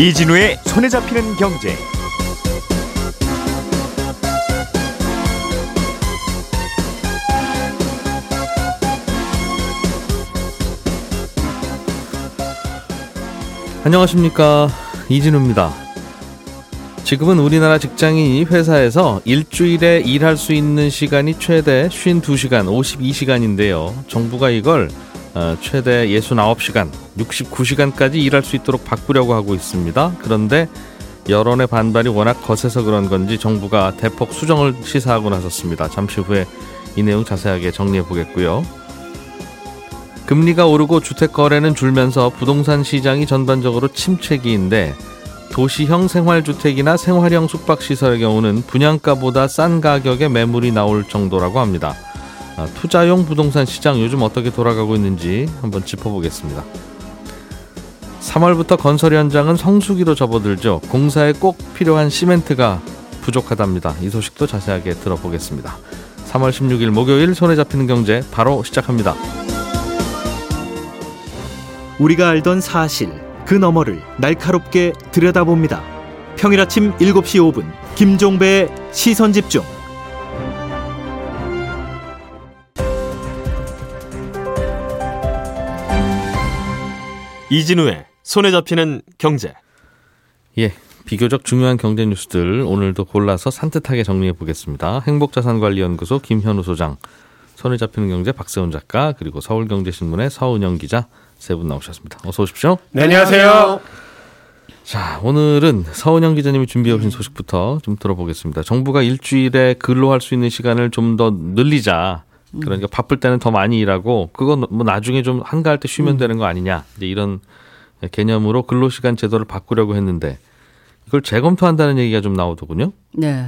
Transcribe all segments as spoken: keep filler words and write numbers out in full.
이진우의 손에 잡히는 경제. 안녕하십니까, 이진우입니다. 지금은 우리나라 직장인이 회사에서 일주일에 일할 수 있는 시간이 최대 오십이 시간, 오십이 시간인데요. 정부가 이걸 최대 육십구 시간, 육십구 시간까지 일할 수 있도록 바꾸려고 하고 있습니다. 그런데 여론의 반발이 워낙 거세서 그런 건지 정부가 대폭 수정을 시사하고 나섰습니다. 잠시 후에 이 내용 자세하게 정리해 보겠고요. 금리가 오르고 주택 거래는 줄면서 부동산 시장이 전반적으로 침체기인데, 도시형 생활주택이나 생활형 숙박시설의 경우는 분양가보다 싼 가격에 매물이 나올 정도라고 합니다. 아, 투자용 부동산 시장 요즘 어떻게 돌아가고 있는지 한번 짚어보겠습니다. 삼월부터 건설 현장은 성수기로 접어들죠. 공사에 꼭 필요한 시멘트가 부족하답니다. 이 소식도 자세하게 들어보겠습니다. 삼월 십육일 목요일 손에 잡히는 경제 바로 시작합니다. 우리가 알던 사실, 그 너머를 날카롭게 들여다봅니다. 평일 아침 일곱 시 오 분 김종배의 시선집중. 이진우의 손에 잡히는 경제. 예, 비교적 중요한 경제 뉴스들 오늘도 골라서 산뜻하게 정리해 보겠습니다. 행복자산관리연구소 김현우 소장, 손에 잡히는 경제 박세훈 작가, 그리고 서울경제신문의 서은영 기자, 세 분 나오셨습니다. 어서 오십시오. 네, 안녕하세요. 자, 오늘은 서은영 기자님이 준비해 오신 소식부터 좀 들어보겠습니다. 정부가 일주일에 근로할 수 있는 시간을 좀 더 늘리자. 그러니까 바쁠 때는 더 많이 일하고 그건 뭐 나중에 좀 한가할 때 쉬면 음. 되는 거 아니냐, 이제 이런 개념으로 근로시간 제도를 바꾸려고 했는데 이걸 재검토한다는 얘기가 좀 나오더군요. 네.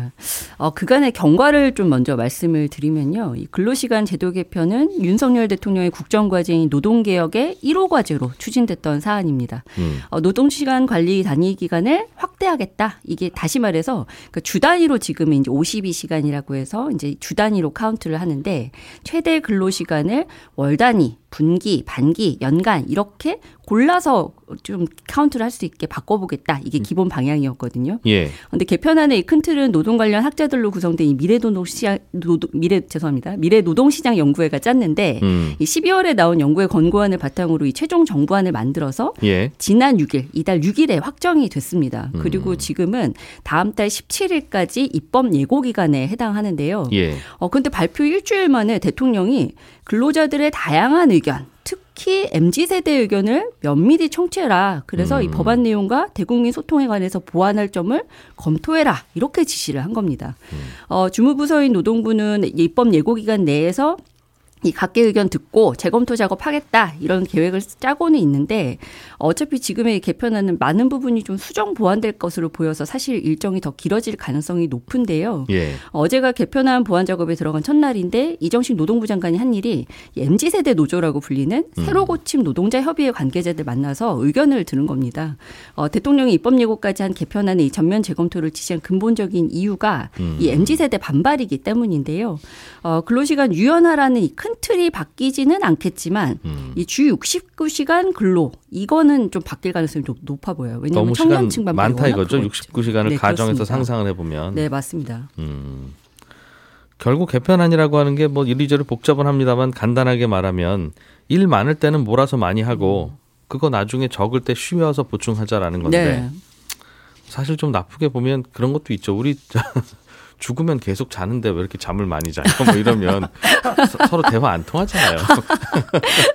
어, 그간의 경과를 좀 먼저 말씀을 드리면요. 이 근로시간 제도 개편은 윤석열 대통령의 국정과제인 노동개혁의 일 호 과제로 추진됐던 사안입니다. 음. 어, 노동시간 관리 단위 기간을 확대하겠다. 이게 다시 말해서 그 주 단위로 지금 이제 오십이 시간이라고 해서 이제 주 단위로 카운트를 하는데, 최대 근로시간을 월 단위, 분기, 반기, 연간 이렇게 골라서 좀 카운트를 할 수 있게 바꿔보겠다. 이게 기본 방향이었거든요. 예. 그런데 개편안의 이 큰 틀은 노동 관련 학자들로 구성된 이 미래노동시장, 노동, 미래, 죄송합니다. 미래노동시장 연구회가 짰는데 음. 이 십이월에 나온 연구회 권고안을 바탕으로 이 최종 정부안을 만들어서 예. 지난 육 일, 이달 육 일에 확정이 됐습니다. 음. 그리고 지금은 다음 달 십칠 일까지 입법 예고 기간에 해당하는데요. 예. 어, 근데 발표 일주일 만에 대통령이 근로자들의 다양한 의견, 특히 엠지 세대의 의견을 면밀히 청취해라. 그래서 음. 이 법안 내용과 대국민 소통에 관해서 보완할 점을 검토해라. 이렇게 지시를 한 겁니다. 음. 어, 주무부서인 노동부는 입법 예고 기간 내에서 이 각계 의견 듣고 재검토 작업하겠다, 이런 계획을 짜고는 있는데, 어차피 지금의 개편안은 많은 부분이 좀 수정 보완될 것으로 보여서 사실 일정이 더 길어질 가능성이 높은데요. 예. 어제가 개편안 보완 작업에 들어간 첫날인데 이정식 노동부 장관이 한 일이 엠지 세대 노조라고 불리는 새로고침 노동자 협의회 관계자들 만나서 의견을 들은 겁니다. 어, 대통령이 입법 예고까지 한 개편안의 전면 재검토를 지시한 근본적인 이유가 음. 이 엠지 세대 반발이기 때문인데요. 어, 근로시간 유연화라는 이 큰 틀이 바뀌지는 않겠지만 음. 이 주 육십구 시간 근로, 이거는 좀 바뀔 가능성이 좀 높아 보여요. 왜냐하면 청년층만 많다 이거죠. 육십구 시간을 네, 가정에서 그렇습니다. 상상을 해보면. 네, 맞습니다. 음. 결국 개편안이라고 하는 게 뭐 이리저리 복잡은 합니다만 간단하게 말하면 일 많을 때는 몰아서 많이 하고 그거 나중에 적을 때 쉬면서 보충하자라는 건데, 네. 사실 좀 나쁘게 보면 그런 것도 있죠. 우리 죽으면 계속 자는데 왜 이렇게 잠을 많이 자요? 뭐 이러면 서, 서로 대화 안 통하잖아요.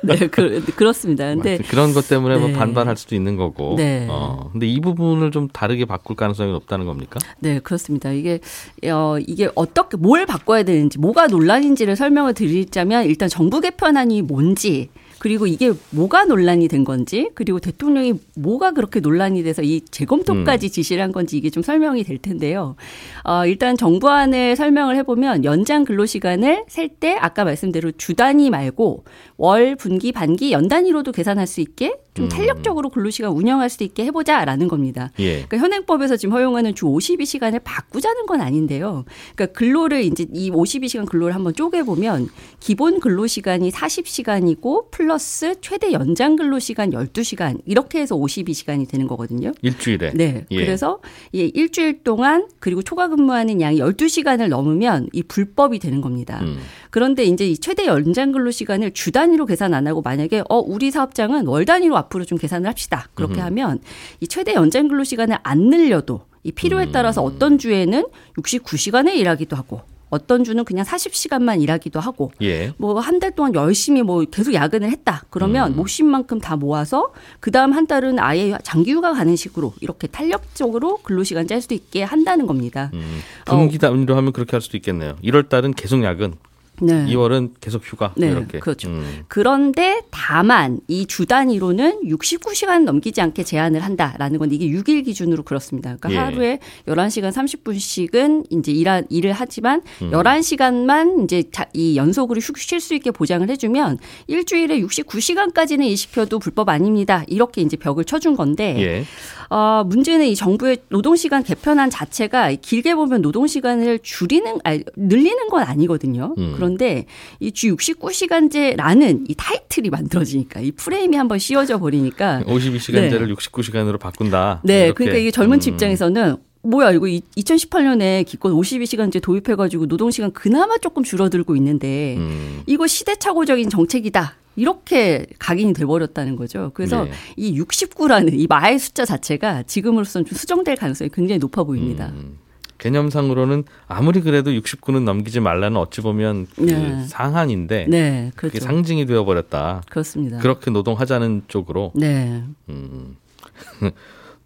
네, 그, 그렇습니다. 근데 그런 것 때문에 네. 뭐 반발할 수도 있는 거고. 네. 어, 근데 이 부분을 좀 다르게 바꿀 가능성이 높다는 겁니까? 네, 그렇습니다. 이게 어, 이게 어떻게 뭘 바꿔야 되는지, 뭐가 논란인지를 설명을 드리자면 일단 정부 개편안이 뭔지, 그리고 이게 뭐가 논란이 된 건지, 그리고 대통령이 뭐가 그렇게 논란이 돼서 이 재검토까지 지시를 한 건지, 이게 좀 설명이 될 텐데요. 어, 일단 정부안을 설명을 해보면 연장 근로시간을 셀 때 아까 말씀대로 주 단위 말고 월, 분기, 반기, 연 단위로도 계산할 수 있게 좀 탄력적으로 근로시간 운영할 수 있게 해보자라는 겁니다. 예. 그러니까 현행법에서 지금 허용하는 주 오십이 시간을 바꾸자는 건 아닌데요. 그러니까 근로를 이제 이 오십이 시간 근로를 한번 쪼개보면 기본 근로시간이 사십 시간이고 플러스 플러스 최대 연장 근로시간 열두 시간 이렇게 해서 오십이 시간이 되는 거거든요. 일주일에. 네. 예. 그래서 예, 일주일 동안 그리고 초과 근무하는 양이 열두 시간을 넘으면 이 불법이 되는 겁니다. 음. 그런데 이제 이 최대 연장 근로시간을 주 단위로 계산 안 하고 만약에 어 우리 사업장은 월 단위로 앞으로 좀 계산을 합시다. 그렇게 음. 하면 이 최대 연장 근로시간을 안 늘려도 이 필요에 따라서 어떤 주에는 육십구 시간을 일하기도 하고 어떤 주는 그냥 사십 시간만 일하기도 하고 예. 뭐 한 달 동안 열심히 뭐 계속 야근을 했다. 그러면 음. 못 쉰 만큼 다 모아서 그다음 한 달은 아예 장기휴가 가는 식으로 이렇게 탄력적으로 근로시간 짤 수도 있게 한다는 겁니다. 음. 분기 단위로 어. 하면 그렇게 할 수도 있겠네요. 일월 달은 계속 야근. 네. 이월은 계속 휴가 네, 이렇게. 그렇죠. 음. 그런데 다만 이 주 단위로는 육십구 시간 넘기지 않게 제한을 한다라는 건 이게 육 일 기준으로 그렇습니다. 그러니까 예. 하루에 열한 시간 삼십 분씩은 이제 일하, 일을 하지만 음. 열한 시간만 이제 이 연속으로 쉴 수 있게 보장을 해주면 일주일에 육십구 시간까지는 일시켜도 불법 아닙니다. 이렇게 이제 벽을 쳐준 건데 예. 어, 문제는 이 정부의 노동시간 개편안 자체가 길게 보면 노동시간을 줄이는 아니, 늘리는 건 아니거든요. 음. 그런데 이 주 육십구 시간제라는 이 타이틀이 만들어지니까 이 프레임이 한번 씌워져 버리니까 오십이 시간제를 네. 육십구 시간으로 바꾼다. 네. 이렇게. 그러니까 이게 젊은 층 입장에서는 뭐야 이거 이천십팔 년에 기껏 오십이 시간제 도입해가지고 노동시간 그나마 조금 줄어들고 있는데 음. 이거 시대착오적인 정책이다. 이렇게 각인이 돼버렸다는 거죠. 그래서 네. 이 육십구라는 이 마의 숫자 자체가 지금으로서는 좀 수정될 가능성이 굉장히 높아 보입니다. 음. 개념상으로는 아무리 그래도 육십구는 넘기지 말라는 어찌 보면 그 네. 상한인데 네, 그렇죠. 그게 상징이 되어버렸다. 그렇습니다. 그렇게 노동하자는 쪽으로. 네. 음.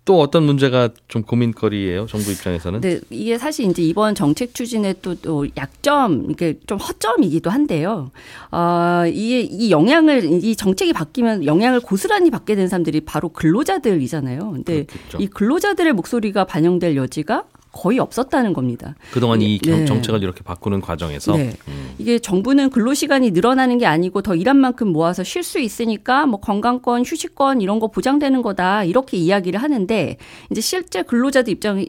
또 어떤 문제가 좀 고민거리예요, 정부 입장에서는? 네, 이게 사실 이제 이번 정책 추진의 또, 또 약점, 이게 좀 허점이기도 한데요. 어, 이, 이 영향을, 이 정책이 바뀌면 영향을 고스란히 받게 된 사람들이 바로 근로자들이잖아요. 근데 그렇겠죠. 이 근로자들의 목소리가 반영될 여지가 거의 없었다는 겁니다. 그동안 이 네. 정책을 이렇게 바꾸는 과정에서. 네. 음. 이게 정부는 근로시간이 늘어나는 게 아니고 더 일한 만큼 모아서 쉴 수 있으니까 뭐 건강권, 휴식권 이런 거 보장되는 거다 이렇게 이야기를 하는데 이제 실제 근로자들 입장에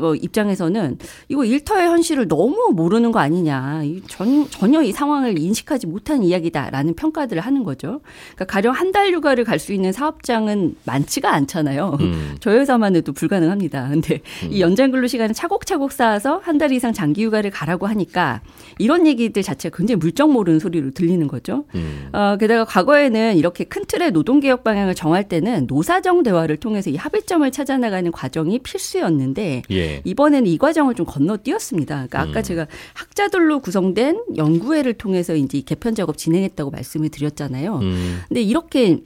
뭐 입장에서는 이거 일터의 현실을 너무 모르는 거 아니냐. 전혀, 전혀 이 상황을 인식하지 못한 이야기다라는 평가들을 하는 거죠. 그러니까 가령 한 달 휴가를 갈 수 있는 사업장은 많지가 않잖아요. 음. 저희 회사만 해도 불가능합니다. 근데 음. 이 연장 근로 시간을 차곡차곡 쌓아서 한 달 이상 장기 휴가를 가라고 하니까 이런 얘기들 자체가 굉장히 물정 모르는 소리로 들리는 거죠. 음. 어, 게다가 과거에는 이렇게 큰 틀의 노동개혁 방향을 정할 때는 노사정 대화를 통해서 이 합의점을 찾아나가는 과정이 필수였는데 예. 이번에는 이 과정을 좀 건너뛰었습니다. 그러니까 아까 음. 제가 학자들로 구성된 연구회를 통해서 이제 개편 작업 진행했다고 말씀을 드렸잖아요. 음. 근데 이렇게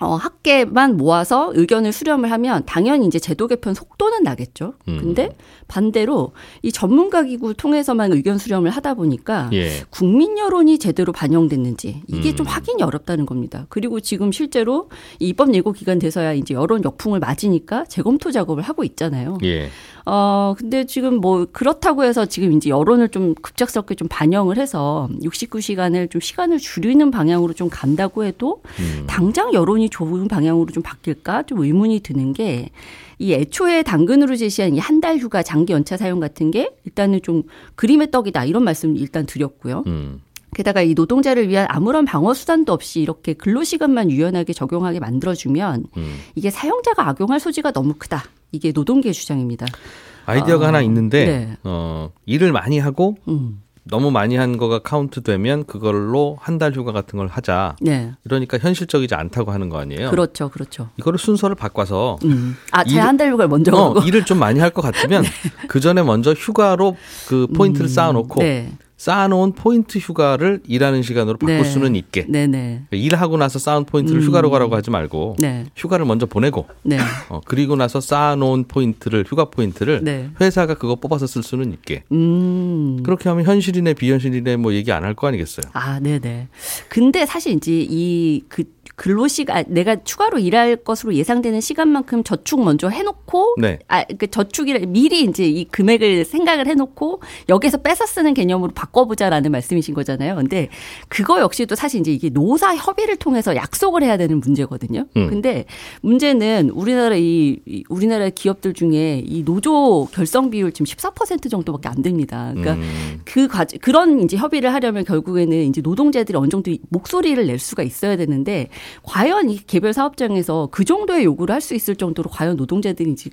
어, 학계만 모아서 의견을 수렴을 하면 당연히 이제 제도 개편 속도는 나겠죠. 음. 근데 반대로 이 전문가 기구 통해서만 의견 수렴을 하다 보니까 예. 국민 여론이 제대로 반영됐는지 이게 음. 좀 확인이 어렵다는 겁니다. 그리고 지금 실제로 이 입법 예고 기간 돼서야 이제 여론 역풍을 맞으니까 재검토 작업을 하고 있잖아요. 예. 어, 근데 지금 뭐 그렇다고 해서 지금 이제 여론을 좀 급작스럽게 좀 반영을 해서 육십구 시간을 좀 시간을 줄이는 방향으로 좀 간다고 해도 음. 당장 여론이 좋은 방향으로 좀 바뀔까 좀 의문이 드는 게 이 애초에 당근으로 제시한 이 한 달 휴가 장기 연차 사용 같은 게 일단은 좀 그림의 떡이다 이런 말씀을 일단 드렸고요. 음. 게다가 이 노동자를 위한 아무런 방어 수단도 없이 이렇게 근로시간만 유연하게 적용하게 만들어주면 음. 이게 사용자가 악용할 소지가 너무 크다. 이게 노동계의 주장입니다. 아이디어가 어, 하나 있는데 네. 어, 일을 많이 하고 음. 너무 많이 한 거가 카운트되면 그걸로 한 달 휴가 같은 걸 하자. 네. 이러니까 현실적이지 않다고 하는 거 아니에요? 그렇죠. 그렇죠. 이거를 순서를 바꿔서. 음. 아, 제 한 달 휴가를 먼저 하고. 어, 일을 좀 많이 할 것 같으면 네. 그전에 먼저 휴가로 그 포인트를 음. 쌓아놓고. 네. 쌓아놓은 포인트 휴가를 일하는 시간으로 바꿀 네. 수는 있게. 네, 네. 일하고 나서 쌓은 포인트를 음. 휴가로 가라고 하지 말고 네. 휴가를 먼저 보내고 네. 어, 그리고 나서 쌓아놓은 포인트를 휴가 포인트를 네. 회사가 그거 뽑아서 쓸 수는 있게. 음. 그렇게 하면 현실이네 비현실이네 뭐 얘기 안 할 거 아니겠어요. 아, 네네. 근데 사실 이제 이 그 근로시간, 내가 추가로 일할 것으로 예상되는 시간만큼 저축 먼저 해놓고, 네. 아, 그 저축이라 미리 이제 이 금액을 생각을 해놓고 여기에서 뺏어 쓰는 개념으로 바꿔보자라는 말씀이신 거잖아요. 근데 그거 역시도 사실 이제 이게 노사 협의를 통해서 약속을 해야 되는 문제거든요. 음. 근데 문제는 우리나라 이, 이 우리나라 기업들 중에 이 노조 결성 비율 지금 십사 퍼센트 정도밖에 안 됩니다. 그러니까 음. 그 과정, 그런 이제 협의를 하려면 결국에는 이제 노동자들이 어느 정도 목소리를 낼 수가 있어야 되는데 과연 이 개별 사업장에서 그 정도의 요구를 할 수 있을 정도로 과연 노동자들이 이제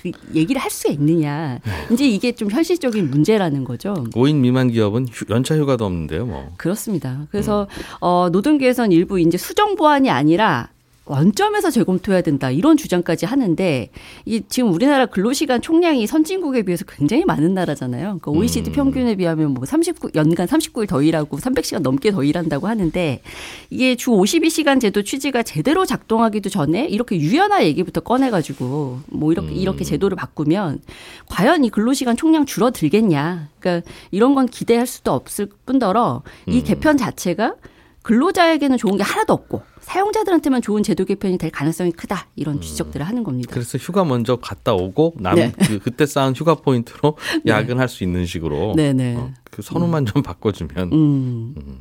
그 얘기를 할 수 있느냐. 이제 이게 좀 현실적인 문제라는 거죠. 오 인 미만 기업은 휴, 연차 휴가도 없는데요, 뭐. 그렇습니다. 그래서 음. 어, 노동계에선 일부 이제 수정 보완이 아니라 원점에서 재검토해야 된다 이런 주장까지 하는데 이 지금 우리나라 근로시간 총량이 선진국에 비해서 굉장히 많은 나라잖아요. 그러니까 오이시디 음. 평균에 비하면 뭐 삼십구 연간 삼십구 일 더 일하고 삼백 시간 넘게 더 일한다고 하는데 이게 주 오십이 시간 제도 취지가 제대로 작동하기도 전에 이렇게 유연화 얘기부터 꺼내가지고 뭐 이렇게 음. 이렇게 제도를 바꾸면 과연 이 근로시간 총량 줄어들겠냐. 그러니까 이런 건 기대할 수도 없을 뿐더러 이 개편 자체가 근로자에게는 좋은 게 하나도 없고 사용자들한테만 좋은 제도 개편이 될 가능성이 크다. 이런 지적들을 음. 하는 겁니다. 그래서 휴가 먼저 갔다 오고 남, 네. 그, 그때 쌓은 휴가 포인트로 네. 야근할 수 있는 식으로 네네. 어, 그 선호만 음. 좀 바꿔주면 음. 음.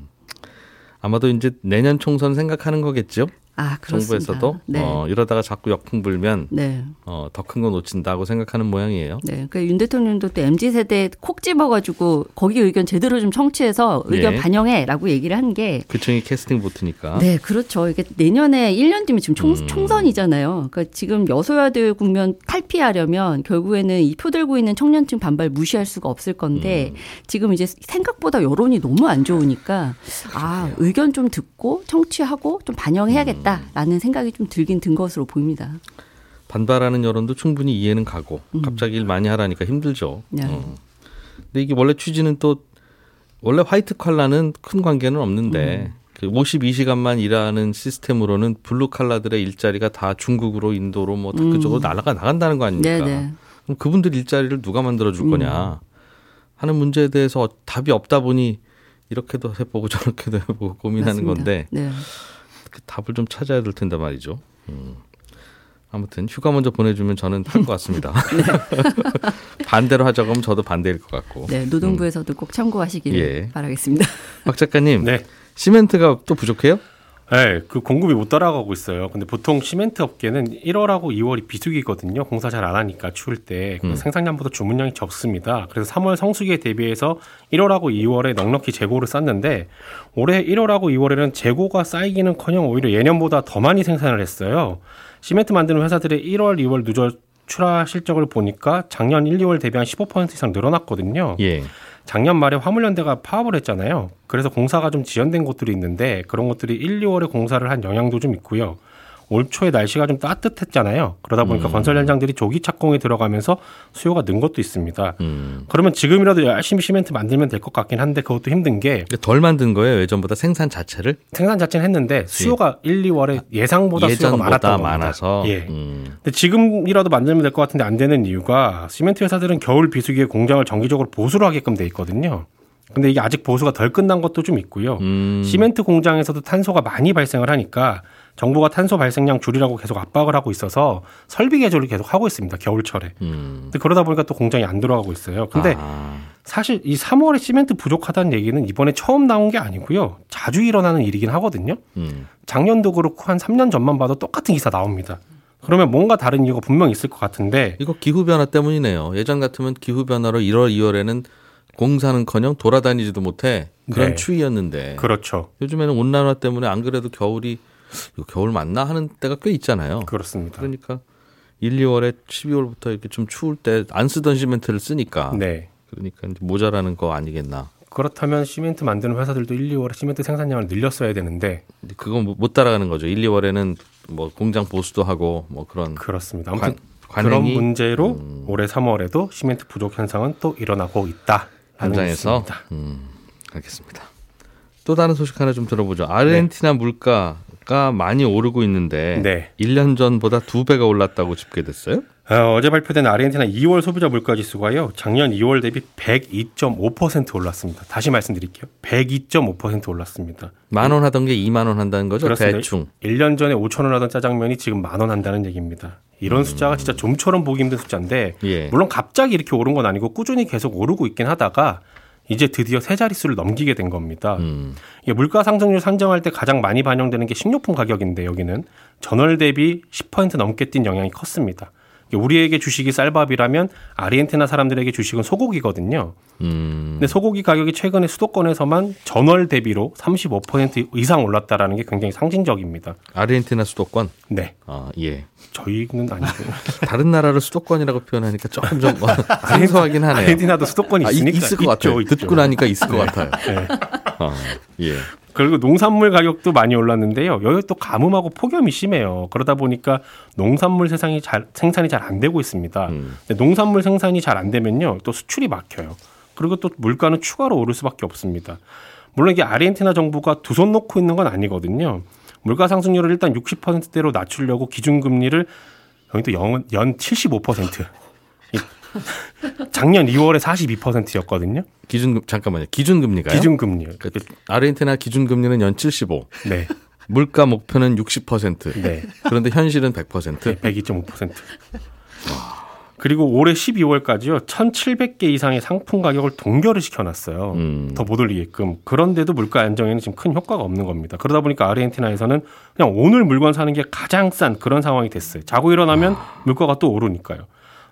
아마도 이제 내년 총선 생각하는 거겠죠? 아, 그렇습니다. 정부에서도 네. 어, 이러다가 자꾸 역풍 불면 네. 어, 더 큰 거 놓친다고 생각하는 모양이에요. 네, 그러니까 윤 대통령도 또 엠지 세대 콕 집어가지고 거기 의견 제대로 좀 청취해서 의견 예. 반영해라고 얘기를 한 게 그층이 캐스팅 보트니까. 네, 그렇죠. 이게 내년에 일 년 뒤면 지금 총, 음. 총선이잖아요. 그러니까 지금 여소야대 국면 탈피하려면 결국에는 이 표 들고 있는 청년층 반발 무시할 수가 없을 건데 음. 지금 이제 생각보다 여론이 너무 안 좋으니까 아 의견 좀 듣고 청취하고 좀 반영해야겠다. 음. 라는 생각이 좀 들긴 든 것으로 보입니다. 반발하는 여론도 충분히 이해는 가고 음. 갑자기 일 많이 하라니까 힘들죠. 어. 근데 이게 원래 취지는 또 원래 화이트 컬러는 큰 관계는 없는데 음. 그 오십이 시간만 일하는 시스템으로는 블루 컬러들의 일자리가 다 중국으로 인도로 뭐 음. 그쪽으로 날아가 나간다는 거 아닙니까? 네네. 그럼 그분들 일자리를 누가 만들어줄 음. 거냐 하는 문제에 대해서 답이 없다 보니 이렇게도 해보고 저렇게도 해보고 고민하는 맞습니다. 건데. 네. 그 답을 좀 찾아야 될 텐데 말이죠. 음. 아무튼 휴가 먼저 보내주면 저는 할 것 같습니다. 네. 반대로 하자고 하면 저도 반대일 것 같고. 네, 노동부에서도 음. 꼭 참고하시길 예. 바라겠습니다. 박 작가님, 네. 시멘트가 또 부족해요? 네, 그 공급이 못 따라가고 있어요. 근데 보통 시멘트 업계는 일월하고 이월이 비수기거든요. 공사 잘 안 하니까 추울 때 음. 생산량보다 주문량이 적습니다. 그래서 삼월 성수기에 대비해서 일월하고 이월에 넉넉히 재고를 쌌는데 올해 일월하고 이월에는 재고가 쌓이기는커녕 오히려 예년보다 더 많이 생산을 했어요. 시멘트 만드는 회사들의 일월, 이월 누적 출하 실적을 보니까 작년 일, 이월 대비 한 십오 퍼센트 이상 늘어났거든요. 예. 작년 말에 화물연대가 파업을 했잖아요. 그래서 공사가 좀 지연된 곳들이 있는데 그런 것들이 일, 이월에 공사를 한 영향도 좀 있고요. 올 초에 날씨가 좀 따뜻했잖아요. 그러다 보니까 음. 건설 현장들이 조기 착공에 들어가면서 수요가 는 것도 있습니다. 음. 그러면 지금이라도 열심히 시멘트 만들면 될 것 같긴 한데 그것도 힘든 게 덜 만든 거예요. 예전보다 생산 자체를? 생산 자체는 했는데 수요가 예. 일, 이월에 예상보다 수요가 많았던 많아서. 겁니다. 예. 음. 근데 지금이라도 만들면 될 것 같은데 안 되는 이유가 시멘트 회사들은 겨울 비수기에 공장을 정기적으로 보수를 하게끔 돼 있거든요. 근데 이게 아직 보수가 덜 끝난 것도 좀 있고요. 음. 시멘트 공장에서도 탄소가 많이 발생을 하니까 정부가 탄소 발생량 줄이라고 계속 압박을 하고 있어서 설비 개조를 계속 하고 있습니다. 겨울철에. 음. 근데 그러다 보니까 또 공장이 안 돌아가고 있어요. 근데 아. 사실 이 삼월에 시멘트 부족하다는 얘기는 이번에 처음 나온 게 아니고요. 자주 일어나는 일이긴 하거든요. 음. 작년도 그렇고 한 삼 년 전만 봐도 똑같은 기사 나옵니다. 그러면 뭔가 다른 이유가 분명 있을 것 같은데. 이거 기후변화 때문이네요. 예전 같으면 기후변화로 일월, 이월에는 공사는커녕 돌아다니지도 못해. 그런 네. 추위였는데. 그렇죠. 요즘에는 온난화 때문에 안 그래도 겨울이 겨울 맞나 하는 때가 꽤 있잖아요. 그렇습니다. 그러니까 일, 이월에 십이월부터 이렇게 좀 추울 때 안 쓰던 시멘트를 쓰니까. 네. 그러니까 이제 모자라는 거 아니겠나. 그렇다면 시멘트 만드는 회사들도 일, 이월에 시멘트 생산량을 늘렸어야 되는데 그건 못 따라가는 거죠. 일, 이월에는 뭐 공장 보수도 하고 뭐 그런. 그렇습니다. 아무튼 관, 그런 문제로 음. 올해 삼월에도 시멘트 부족 현상은 또 일어나고 있다. 현장에서. 음, 알겠습니다. 또 다른 소식 하나 좀 들어보죠. 아르헨티나 네. 물가 가 많이 오르고 있는데 네. 일 년 전보다 두 배가 올랐다고 집계됐어요? 어, 어제 발표된 아르헨티나 이월 소비자 물가지수가요. 작년 이월 대비 백이 점 오 퍼센트 올랐습니다. 다시 말씀드릴게요. 백이 점 오 퍼센트 올랐습니다. 만 원 하던 게 이만 원 한다는 거죠? 그렇습니다. 대충. 일 년 전에 오천 원 하던 짜장면이 지금 만 원 한다는 얘기입니다. 이런 음. 숫자가 진짜 좀처럼 보기 힘든 숫자인데 예. 물론 갑자기 이렇게 오른 건 아니고 꾸준히 계속 오르고 있긴 하다가 이제 드디어 세 자릿수를 넘기게 된 겁니다. 음. 물가 상승률 산정할 때 가장 많이 반영되는 게 식료품 가격인데 여기는 전월 대비 십 퍼센트 넘게 뛴 영향이 컸습니다. 우리에게 주식이 쌀밥이라면 아르헨티나 사람들에게 주식은 소고기거든요. 음. 근데 소고기 가격이 최근에 수도권에서만 전월 대비로 삼십오 퍼센트 이상 올랐다라는 게 굉장히 상징적입니다. 아르헨티나 수도권? 네. 아, 예. 저희는 아니고요. 다른 나라를 수도권이라고 표현하니까 조금 좀 생소하긴 하네요. 아르헨티나도 수도권이 있으니까. 아, 있을 것 같아요. 있죠, 듣고 있죠. 나니까 있을 것 같아요. 네. 아, 예. 그리고 농산물 가격도 많이 올랐는데요. 여기 또 가뭄하고 폭염이 심해요. 그러다 보니까 농산물 생산이 잘, 생산이 잘 안 되고 있습니다. 음. 근데 농산물 생산이 잘 안 되면요. 또 수출이 막혀요. 그리고 또 물가는 추가로 오를 수밖에 없습니다. 물론 이게 아르헨티나 정부가 두 손 놓고 있는 건 아니거든요. 물가 상승률을 일단 육십 퍼센트대로 낮추려고 기준금리를 여기 또 연, 연 칠십오 퍼센트. 작년 이월에 사십이 퍼센트였거든요. 기준 잠깐만요. 기준금리가요? 기준금리요. 그러니까 아르헨티나 기준금리는 연 칠십오. 네. 물가 목표는 육십 퍼센트. 네. 그런데 현실은 백 퍼센트. 네, 백이 점 오 퍼센트. 그리고 올해 십이월까지요. 천칠백 개 이상의 상품 가격을 동결을 시켜놨어요. 음. 더 못 올리게끔. 그런데도 물가 안정에는 지금 큰 효과가 없는 겁니다. 그러다 보니까 아르헨티나에서는 그냥 오늘 물건 사는 게 가장 싼 그런 상황이 됐어요. 자고 일어나면 아. 물가가 또 오르니까요.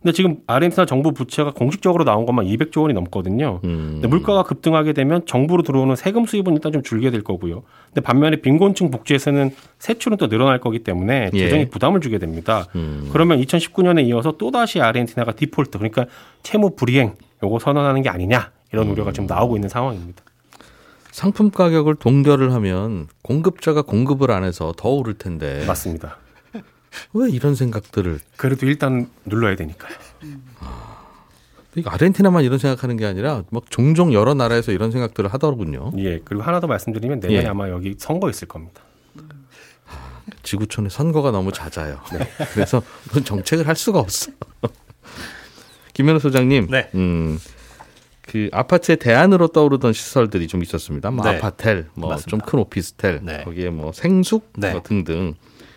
근데 지금 아르헨티나 정부 부채가 공식적으로 나온 것만 이백조 원이 넘거든요. 음. 근데 물가가 급등하게 되면 정부로 들어오는 세금 수입은 일단 좀 줄게 될 거고요. 근데 반면에 빈곤층 복지에서는 세출은 또 늘어날 거기 때문에 재정에 예. 부담을 주게 됩니다. 음. 그러면 이천십구년에 이어서 또다시 아르헨티나가 디폴트, 그러니까 채무 불이행 요거 선언하는 게 아니냐 이런 음. 우려가 지금 나오고 있는 상황입니다. 상품 가격을 동결을 하면 공급자가 공급을 안 해서 더 오를 텐데. 맞습니다. 왜 이런 생각들을. 그래도 일단 눌러야 되니까요. 아, 아르헨티나만 이런 생각하는 게 아니라 막 종종 여러 나라에서 이런 생각들을 하더군요. 예, 그리고 하나 더 말씀드리면 내년에 예. 아마 여기 선거 있을 겁니다. 아, 지구촌에 선거가 너무 잦아요. 네. 그래서 무슨 정책을 할 수가 없어. 김현우 소장님. 네. 음, 그 아파트의 대안으로 떠오르던 시설들이 좀 있었습니다. 뭐 네. 아파텔, 뭐 좀 큰 오피스텔, 네. 거기에 뭐 생숙 네. 뭐 등등.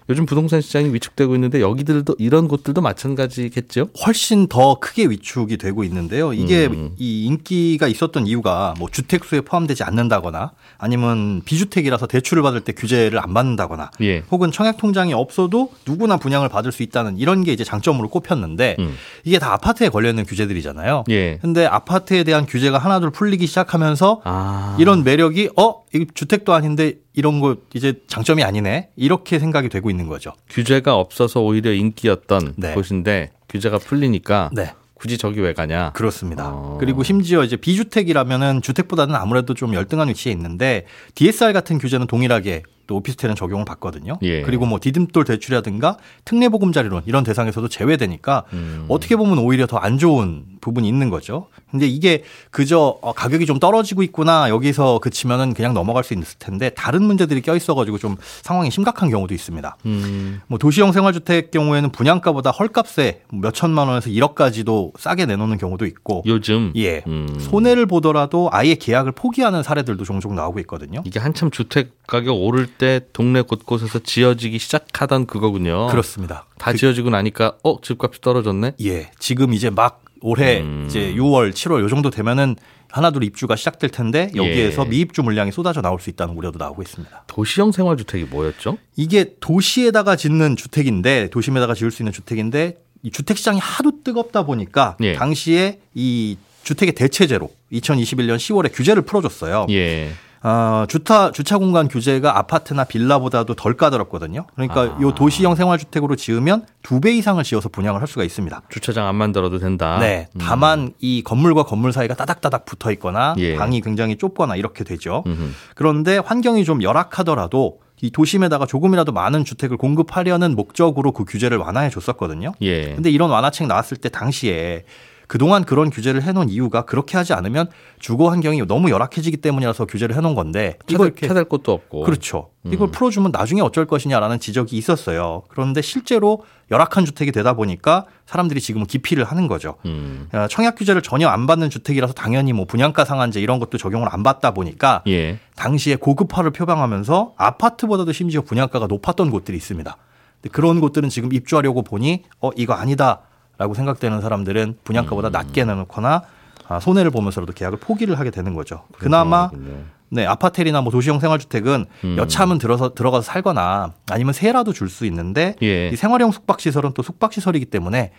요즘 부동산 시장이 위축되고 있는데 여기들도 이런 곳들도 마찬가지겠죠? 훨씬 더 크게 위축이 되고 있는데요. 이게 음. 이 인기가 있었던 이유가 뭐 주택수에 포함되지 않는다거나 아니면 비주택이라서 대출을 받을 때 규제를 안 받는다거나 예. 혹은 청약통장이 없어도 누구나 분양을 받을 수 있다는 이런 게 이제 장점으로 꼽혔는데 음. 이게 다 아파트에 걸려있는 규제들이잖아요. 예. 근데 아파트에 대한 규제가 하나둘 풀리기 시작하면서 아. 이런 매력이 어? 이 주택도 아닌데 이런 거 이제 장점이 아니네 이렇게 생각이 되고 있는 거죠. 규제가 없어서 오히려 인기였던 네. 곳인데 규제가 풀리니까 네. 굳이 저기 왜 가냐. 그렇습니다. 어. 그리고 심지어 이제 비주택이라면은 주택보다는 아무래도 좀 열등한 위치에 있는데 디에스알 같은 규제는 동일하게 또 오피스텔은 적용을 받거든요. 예. 그리고 뭐 디딤돌 대출이라든가 특례보금자리론 이런 대상에서도 제외되니까 음. 어떻게 보면 오히려 더 안 좋은 부분이 있는 거죠. 근데 이게 그저 가격이 좀 떨어지고 있구나 여기서 그치면은 그냥 넘어갈 수 있을 텐데 다른 문제들이 껴있어가지고 좀 상황이 심각한 경우도 있습니다. 음. 뭐 도시형 생활주택 경우에는 분양가보다 헐값에 몇 천만 원에서 일억까지도 싸게 내놓는 경우도 있고 요즘 예 음. 손해를 보더라도 아예 계약을 포기하는 사례들도 종종 나오고 있거든요. 이게 한참 주택 가격 오를 때 동네 곳곳에서 지어지기 시작하던 그거군요. 그렇습니다. 다 그, 지어지고 나니까 어 집값이 떨어졌네. 예, 지금 이제 막 올해 음. 이제 유월, 칠월 요 정도 되면은 하나둘 입주가 시작될 텐데 여기에서 예. 미입주 물량이 쏟아져 나올 수 있다는 우려도 나오고 있습니다. 도시형 생활주택이 뭐였죠? 이게 도시에다가 짓는 주택인데 도심에다가 지을 수 있는 주택인데 이 주택 시장이 하도 뜨겁다 보니까 예. 당시에 이 주택의 대체제로 이천이십일년 시월에 규제를 풀어줬어요. 예. 어, 주차, 주차 공간 규제가 아파트나 빌라보다도 덜 까다롭거든요. 그러니까 아. 요 도시형 생활주택으로 지으면 두 배 이상을 지어서 분양을 할 수가 있습니다. 주차장 안 만들어도 된다. 네. 음. 다만 이 건물과 건물 사이가 따닥따닥 붙어 있거나 예. 방이 굉장히 좁거나 이렇게 되죠. 음흠. 그런데 환경이 좀 열악하더라도 이 도심에다가 조금이라도 많은 주택을 공급하려는 목적으로 그 규제를 완화해 줬었거든요. 예. 근데 이런 완화책 나왔을 때 당시에 그동안 그런 규제를 해놓은 이유가 그렇게 하지 않으면 주거 환경이 너무 열악해지기 때문이라서 규제를 해놓은 건데 이걸 찾을, 찾을 것도 없고. 그렇죠. 이걸 음. 풀어주면 나중에 어쩔 것이냐라는 지적이 있었어요. 그런데 실제로 열악한 주택이 되다 보니까 사람들이 지금은 기피를 하는 거죠. 음. 청약 규제를 전혀 안 받는 주택이라서 당연히 뭐 분양가 상한제 이런 것도 적용을 안 받다 보니까 예. 당시에 고급화를 표방하면서 아파트보다도 심지어 분양가가 높았던 곳들이 있습니다. 근데 그런 곳들은 지금 입주하려고 보니 어 이거 아니다라고 생각되는 사람들은 분양가보다 음. 낮게 내놓거나 아, 손해를 보면서라도 계약을 포기를 하게 되는 거죠. 그나마 음. 네, 아파텔이나 뭐 도시형 생활주택은 음. 여차하면 들어서, 들어가서 살거나 아니면 세라도 줄 수 있는데 예. 이 생활형 숙박시설은 또 숙박시설이기 때문에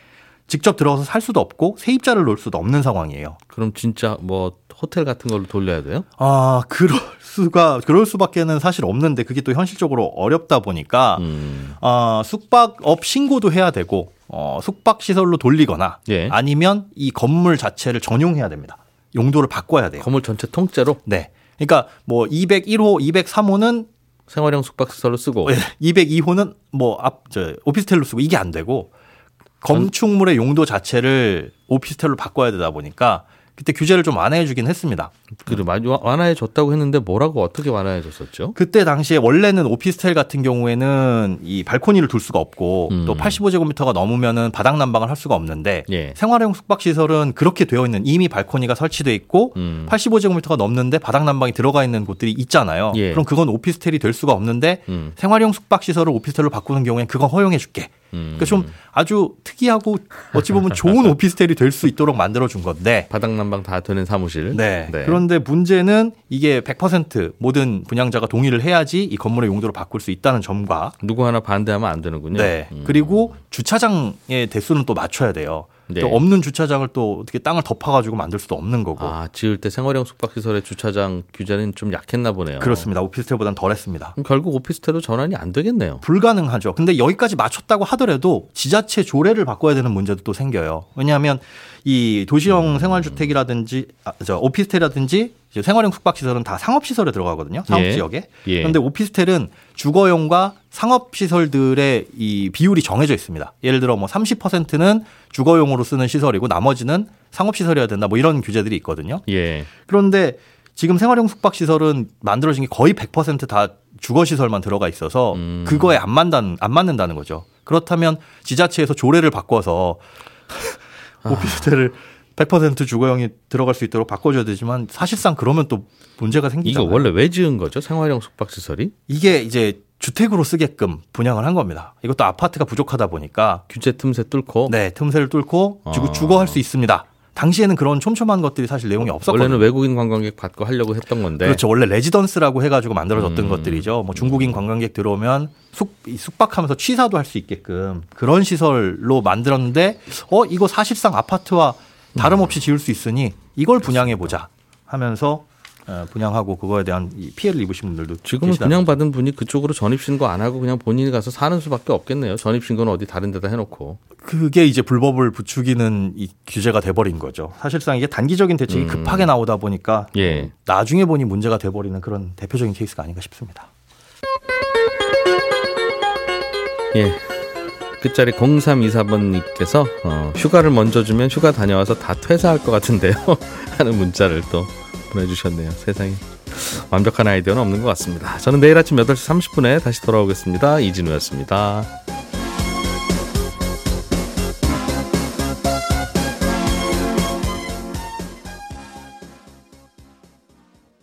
직접 들어가서 살 수도 없고 세입자를 놓을 수도 없는 상황이에요. 그럼 진짜 뭐 호텔 같은 걸로 돌려야 돼요? 아, 그럴 수가, 그럴 수밖에는 사실 없는데 그게 또 현실적으로 어렵다 보니까 음. 아, 숙박업 신고도 해야 되고 어, 숙박시설로 돌리거나 예. 아니면 이 건물 자체를 전용해야 됩니다. 용도를 바꿔야 돼요. 건물 전체 통째로? 네. 그러니까 뭐 이백일 호, 이백삼 호는 생활형 숙박시설로 쓰고 이백이 호는 뭐 앞 저 오피스텔로 쓰고 이게 안 되고 건축물의 용도 자체를 오피스텔로 바꿔야 되다 보니까 그때 규제를 좀 완화해주긴 했습니다. 그래, 많이 완화해줬다고 했는데 뭐라고 어떻게 완화해줬었죠? 그때 당시에 원래는 오피스텔 같은 경우에는 이 발코니를 둘 수가 없고 음. 또 팔십오 제곱미터가 넘으면은 바닥 난방을 할 수가 없는데 예. 생활형 숙박시설은 그렇게 되어 있는 이미 발코니가 설치돼 있고 음. 팔십오 제곱미터가 넘는데 바닥 난방이 들어가 있는 곳들이 있잖아요. 예. 그럼 그건 오피스텔이 될 수가 없는데 음. 생활형 숙박시설을 오피스텔로 바꾸는 경우에는 그건 허용해줄게. 음. 그러니까 좀 아주 특이하고 어찌 보면 좋은 오피스텔이 될 수 있도록 만들어준 건데 바닥 난방 다 되는 사무실. 네. 네. 그런데 문제는 이게 백 퍼센트 모든 분양자가 동의를 해야지 이 건물의 용도로 바꿀 수 있다는 점과 누구 하나 반대하면 안 되는군요. 네. 음. 그리고 주차장의 대수는 또 맞춰야 돼요. 네. 또 없는 주차장을 또 어떻게 땅을 덮어가지고 만들 수도 없는 거고. 아, 지을 때 생활형 숙박시설의 주차장 규제는 좀 약했나 보네요. 그렇습니다. 오피스텔보다는 덜했습니다. 그럼 결국 오피스텔로 전환이 안 되겠네요. 불가능하죠. 근데 여기까지 맞췄다고 하더라도 지자체 조례를 바꿔야 되는 문제도 또 생겨요. 왜냐하면 이 도시형 음. 생활주택이라든지 아, 저 오피스텔이라든지 생활형 숙박시설은 다 상업시설에 들어가거든요. 상업지역에. 예. 예. 그런데 오피스텔은 주거용과 상업시설들의 이 비율이 정해져 있습니다. 예를 들어 뭐 삼십 퍼센트는 주거용으로 쓰는 시설이고 나머지는 상업시설이어야 된다. 뭐 이런 규제들이 있거든요. 예. 그런데 지금 생활형 숙박시설은 만들어진 게 거의 백 퍼센트 다 주거시설만 들어가 있어서 음. 그거에 안, 만단, 안 맞는다는 거죠. 그렇다면 지자체에서 조례를 바꿔서 아. 오피스텔을 백 퍼센트 주거형이 들어갈 수 있도록 바꿔줘야 되지만 사실상 그러면 또 문제가 생기잖아요. 이거 원래 왜 지은 거죠? 생활형 숙박시설이? 이게 이제 주택으로 쓰게끔 분양을 한 겁니다. 이것도 아파트가 부족하다 보니까. 규제 틈새 뚫고? 네. 틈새를 뚫고 아. 주거할 수 있습니다. 당시에는 그런 촘촘한 것들이 사실 내용이 없었거든요. 원래는 외국인 관광객 받고 하려고 했던 건데. 그렇죠. 원래 레지던스라고 해가지고 만들어졌던 음. 것들이죠. 뭐 중국인 관광객 들어오면 숙, 숙박하면서 취사도 할 수 있게끔 그런 시설로 만들었는데 어 이거 사실상 아파트와 다름없이 지을 수 있으니 이걸 분양해보자 하면서 분양하고 그거에 대한 피해를 입으신 분들도 지금은 분양받은 분이 그쪽으로 전입신고 안 하고 그냥 본인이 가서 사는 수밖에 없겠네요. 전입신고는 어디 다른 데다 해놓고. 그게 이제 불법을 부추기는 이 규제가 돼버린 거죠. 사실상 이게 단기적인 대책이 음. 급하게 나오다 보니까 예. 나중에 보니 문제가 돼버리는 그런 대표적인 케이스가 아닌가 싶습니다. 예. 끝자리 공삼이사 번님께서 어, 휴가를 먼저 주면 휴가 다녀와서 다 퇴사할 것 같은데요 하는 문자를 또 보내주셨네요. 세상에 완벽한 아이디어는 없는 것 같습니다. 저는 내일 아침 여덟 시 삼십 분에 다시 돌아오겠습니다. 이진우였습니다.